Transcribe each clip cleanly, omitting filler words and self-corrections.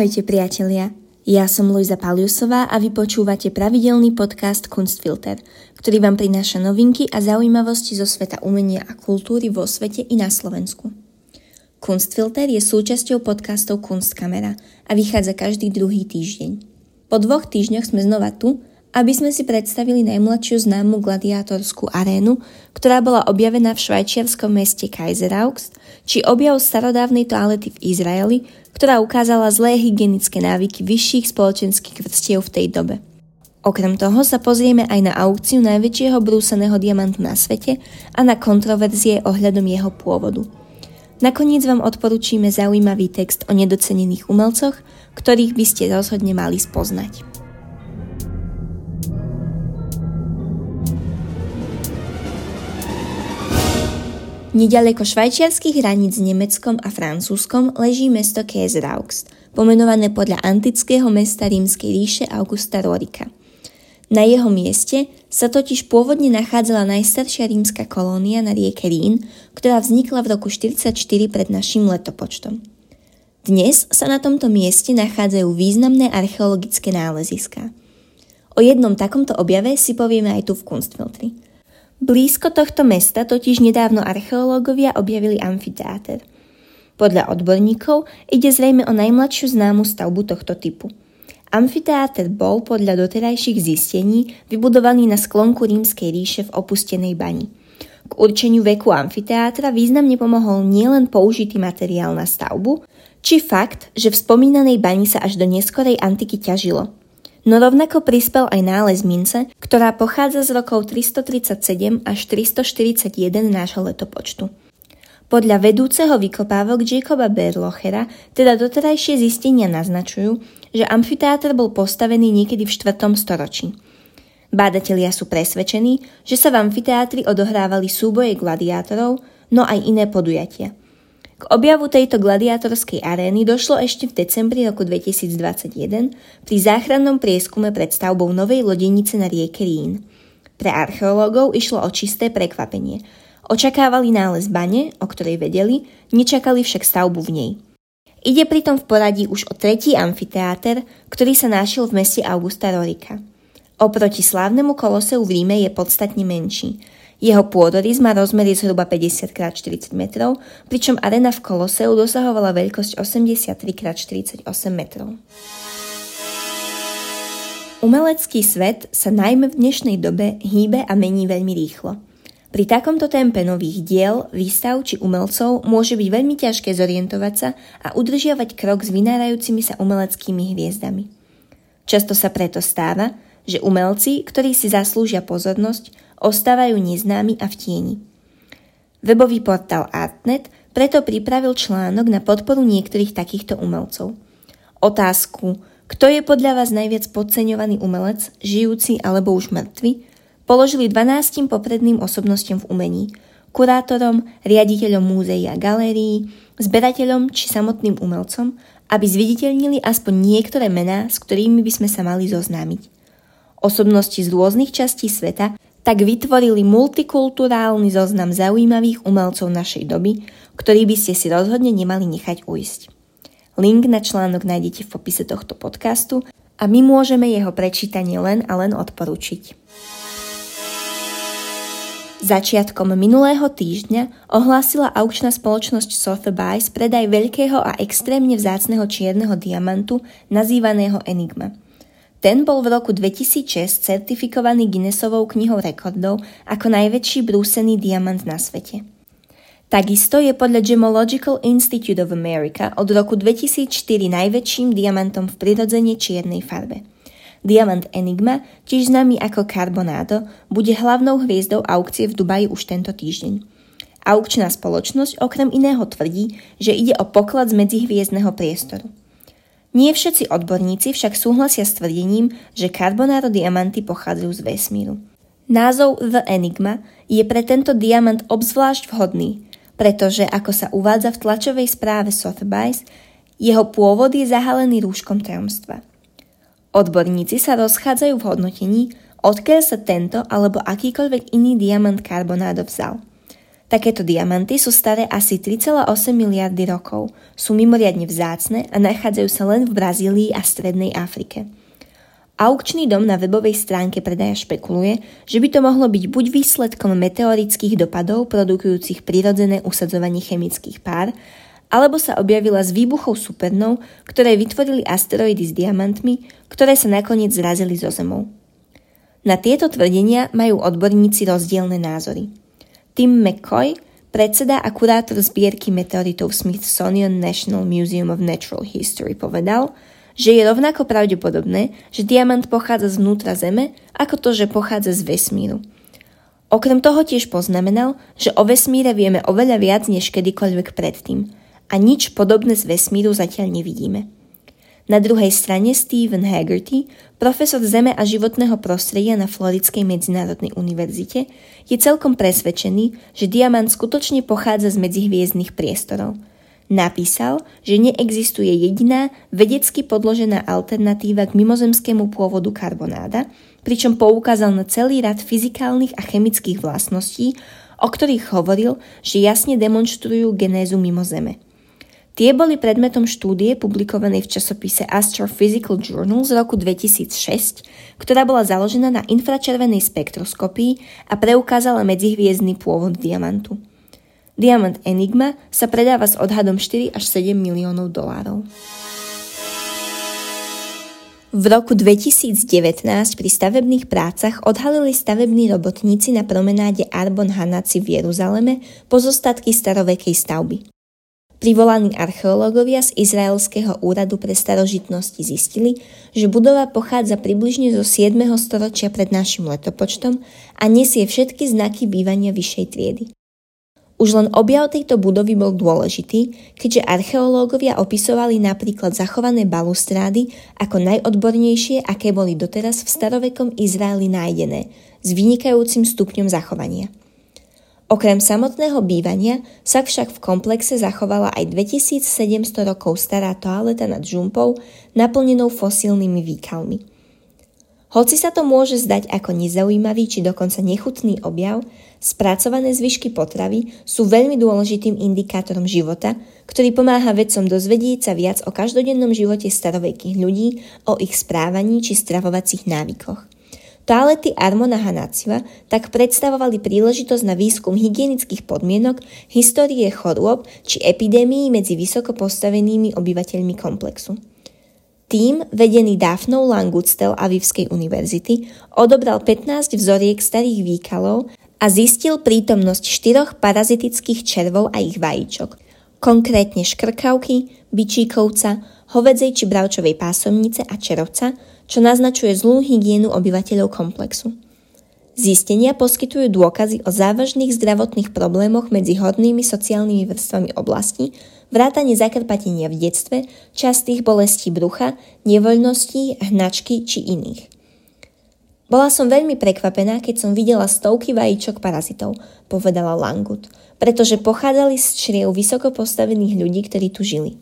Ahojte priatelia, ja som Luiza Paulusova a vy počúvate pravidelný podcast Kunstfilter, ktorý vám prináša novinky a zaujímavosti zo sveta umenia a kultúry vo svete i na Slovensku. Kunstfilter je súčasťou podcastov Kunstkamera a vychádza každý druhý týždeň. Po 2 týždňoch sme znova tu, aby sme si predstavili najmladšiu známu gladiátorskú arénu, ktorá bola objavená v švajčiarskom meste Kaiseraugst, či objav starodávnej toalety v Izraeli, ktorá ukázala zlé hygienické návyky vyšších spoločenských vrstiev v tej dobe. Okrem toho sa pozrieme aj na aukciu najväčšieho brúseného diamantu na svete a na kontroverzie ohľadom jeho pôvodu. Nakoniec vám odporúčime zaujímavý text o nedocenených umelcoch, ktorých by ste rozhodne mali spoznať. Neďaleko švajčiarskych hraníc s Nemeckom a Francúzskom leží mesto Kezraux, pomenované podľa antického mesta Rímskej ríše Augusta Raurica. Na jeho mieste sa totiž pôvodne nachádzala najstaršia rímska kolónia na rieke Rín, ktorá vznikla v roku 44 pred našim letopočtom. Dnes sa na tomto mieste nachádzajú významné archeologické náleziská. O jednom takomto objave si povieme aj tu v Kunstfiltri. Blízko tohto mesta totiž nedávno archeológovia objavili amfiteáter. Podľa odborníkov ide zrejme o najmladšiu známu stavbu tohto typu. Amfiteáter bol podľa doterajších zistení vybudovaný na sklonku Rímskej ríše v opustenej bani. K určeniu veku amfiteátra významne pomohol nielen použitý materiál na stavbu, či fakt, že v spomínanej bani sa až do neskorej antiky ťažilo. No rovnako prispel aj nález mince, ktorá pochádza z rokov 337 až 341 nášho letopočtu. Podľa vedúceho vykopávok Jacoba Berlochera teda doterajšie zistenia naznačujú, že amfiteáter bol postavený niekedy v 4. storočí. Bádatelia sú presvedčení, že sa v amfiteátri odohrávali súboje gladiátorov, no aj iné podujatia. K objavu tejto gladiátorskej arény došlo ešte v decembri roku 2021 pri záchrannom prieskume pred stavbou novej lodenice na rieke Rín. Pre archeológov išlo o čisté prekvapenie. Očakávali nález bane, o ktorej vedeli, nečakali však stavbu v nej. Ide pritom v poradí už o 3. amfiteáter, ktorý sa našiel v meste Augusta Raurica. Oproti slávnemu koloseu v Ríme je podstatne menší. Jeho pôdorys má rozmery zhruba 50x40 metrov, pričom arena v Koloseu dosahovala veľkosť 83x48 metrov. Umelecký svet sa najmä v dnešnej dobe hýbe a mení veľmi rýchlo. Pri takomto tempe nových diel, výstav či umelcov môže byť veľmi ťažké zorientovať sa a udržiavať krok s vynárajúcimi sa umeleckými hviezdami. Často sa preto stáva, že umelci, ktorí si zaslúžia pozornosť, ostávajú neznámi a v tieni. Webový portál Artnet preto pripravil článok na podporu niektorých takýchto umelcov. Otázku, kto je podľa vás najviac podceňovaný umelec, žijúci alebo už mŕtvy, položili 12 popredným osobnostiam v umení, kurátorom, riaditeľom múzeí a galérií, zberateľom či samotným umelcom, aby zviditeľnili aspoň niektoré mená, s ktorými by sme sa mali zoznámiť. Osobnosti z rôznych častí sveta tak vytvorili multikulturálny zoznam zaujímavých umelcov našej doby, ktorý by ste si rozhodne nemali nechať ujsť. Link na článok nájdete v popise tohto podcastu a my môžeme jeho prečítanie len a len odporučiť. Začiatkom minulého týždňa ohlásila aukčná spoločnosť Sotheby's predaj veľkého a extrémne vzácneho čierneho diamantu nazývaného Enigma. Ten bol v roku 2006 certifikovaný Guinnessovou knihou rekordov ako najväčší brúsený diamant na svete. Takisto je podľa Gemological Institute of America od roku 2004 najväčším diamantom v prirodzene čiernej farbe. Diamant Enigma, tiež známy ako Carbonado, bude hlavnou hviezdou aukcie v Dubaji už tento týždeň. Aukčná spoločnosť okrem iného tvrdí, že ide o poklad z medzihviezdneho priestoru. Nie všetci odborníci však súhlasia s tvrdením, že Carbonaro diamanty pochádzajú z vesmíru. Názov The Enigma je pre tento diamant obzvlášť vhodný, pretože, ako sa uvádza v tlačovej správe Sotheby's, jeho pôvod je zahalený rúškom tajomstva. Odborníci sa rozchádzajú v hodnotení, odkiaľ sa tento alebo akýkoľvek iný diamant Carbonado vzal. Takéto diamanty sú staré asi 3,8 miliardy rokov, sú mimoriadne vzácne a nachádzajú sa len v Brazílii a Strednej Afrike. Aukčný dom na webovej stránke predaja špekuluje, že by to mohlo byť buď výsledkom meteorických dopadov produkujúcich prirodzené usadzovanie chemických pár, alebo sa objavila z výbuchov supernov, ktoré vytvorili asteroidy s diamantmi, ktoré sa nakoniec zrazili zo Zemou. Na tieto tvrdenia majú odborníci rozdielne názory. Tim McCoy, predseda a kurátor zbierky meteoritov Smithsonian National Museum of Natural History, povedal, že je rovnako pravdepodobné, že diamant pochádza zvnútra Zeme, ako to, že pochádza z vesmíru. Okrem toho tiež poznamenal, že o vesmíre vieme oveľa viac než kedykoľvek predtým a nič podobné z vesmíru zatiaľ nevidíme. Na druhej strane Steven Haggerty, profesor zeme a životného prostredia na Floridskej medzinárodnej univerzite, je celkom presvedčený, že diamant skutočne pochádza z medzihviezdnych priestorov. Napísal, že neexistuje jediná vedecky podložená alternatíva k mimozemskému pôvodu karbonáda, pričom poukázal na celý rad fyzikálnych a chemických vlastností, o ktorých hovoril, že jasne demonštrujú genézu mimo Zeme. Tie boli predmetom štúdie publikovanej v časopise Astrophysical Journal z roku 2006, ktorá bola založená na infračervenej spektroskopii a preukázala medzihviezdny pôvod diamantu. Diamant Enigma sa predáva s odhadom 4 až 7 miliónov dolárov. V roku 2019 pri stavebných prácach odhalili stavební robotníci na promenáde Armon Hanatziv v Jeruzaleme pozostatky starovekej stavby. Privolaní archeológovia z Izraelského úradu pre starožitnosti zistili, že budova pochádza približne zo 7. storočia pred našim letopočtom a nesie všetky znaky bývania vyššej triedy. Už len objav tejto budovy bol dôležitý, keďže archeológovia opisovali napríklad zachované balustrády ako najodbornejšie, aké boli doteraz v starovekom Izraeli nájdené, s vynikajúcim stupňom zachovania. Okrem samotného bývania sa však v komplexe zachovala aj 2700 rokov stará toaleta nad žumpou, naplnenou fosílnymi výkalmi. Hoci sa to môže zdať ako nezaujímavý či dokonca nechutný objav, spracované zvyšky potravy sú veľmi dôležitým indikátorom života, ktorý pomáha vedcom dozvedieť sa viac o každodennom živote starovekých ľudí, o ich správaní či stravovacích návykoch. Toalety Armona Hanatziva tak predstavovali príležitosť na výskum hygienických podmienok, histórie chorôb či epidémií medzi vysoko postavenými obyvateľmi komplexu. Tím, vedený Dafnou Langudstel Avivskej univerzity, odobral 15 vzoriek starých výkalov a zistil prítomnosť 4 parazitických červov a ich vajíčok, konkrétne škrkavky, bičíkovca, hovedzej či bravčovej pásomnice a čerovca, čo naznačuje zlú hygienu obyvateľov komplexu. Zistenia poskytujú dôkazy o závažných zdravotných problémoch medzi hornými sociálnymi vrstvami oblasti, vrátane zakrpatenia v detstve, častých bolestí brucha, nevoľností, hnačky či iných. Bola som veľmi prekvapená, keď som videla stovky vajíčok parazitov, povedala Langut, pretože pochádzali z čriev vysoko postavených ľudí, ktorí tu žili.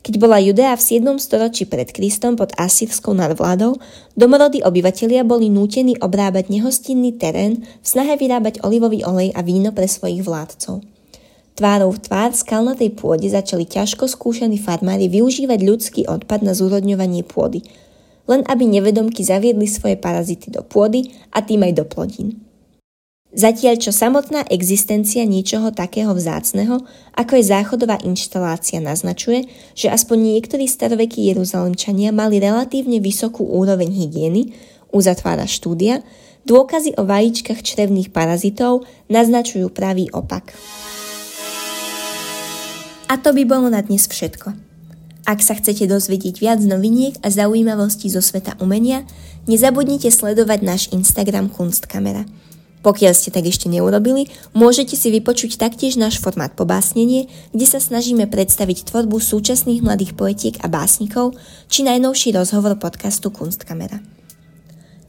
Keď bola Judea v 7. storočí pred Kristom pod asýrskou nadvládou, domorodí obyvatelia boli nútení obrábať nehostinný terén v snahe vyrábať olivový olej a víno pre svojich vládcov. Tvárou v tvár skalnatej pôde začali ťažko skúšaní farmári využívať ľudský odpad na zúrodňovanie pôdy, len aby nevedomky zaviedli svoje parazity do pôdy a tým aj do plodín. Zatiaľ čo samotná existencia ničoho takého vzácneho, ako je záchodová inštalácia, naznačuje, že aspoň niektorí starovekí Jeruzalemčania mali relatívne vysokú úroveň hygieny, uzatvára štúdia, dôkazy o vajíčkach črevných parazitov naznačujú pravý opak. A to by bolo na dnes všetko. Ak sa chcete dozvedieť viac noviniek a zaujímavostí zo sveta umenia, nezabudnite sledovať náš Instagram Kunstkamera. Pokiaľ ste tak ešte neurobili, môžete si vypočuť taktiež náš formát Pobásnenie, kde sa snažíme predstaviť tvorbu súčasných mladých poetiek a básnikov, či najnovší rozhovor podcastu Kunstkamera.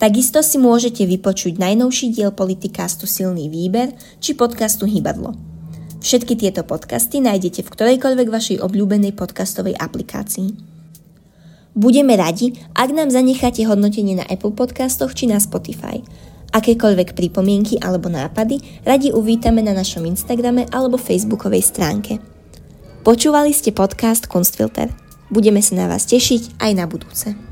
Takisto si môžete vypočuť najnovší diel politikastu Silný výber či podcastu Hybadlo. Všetky tieto podcasty nájdete v ktorejkoľvek vašej obľúbenej podcastovej aplikácii. Budeme radi, ak nám zanecháte hodnotenie na Apple Podcastoch či na Spotify. Akékoľvek pripomienky alebo nápady radi uvítame na našom Instagrame alebo Facebookovej stránke. Počúvali ste podcast Kunstfilter. Budeme sa na vás tešiť aj na budúce.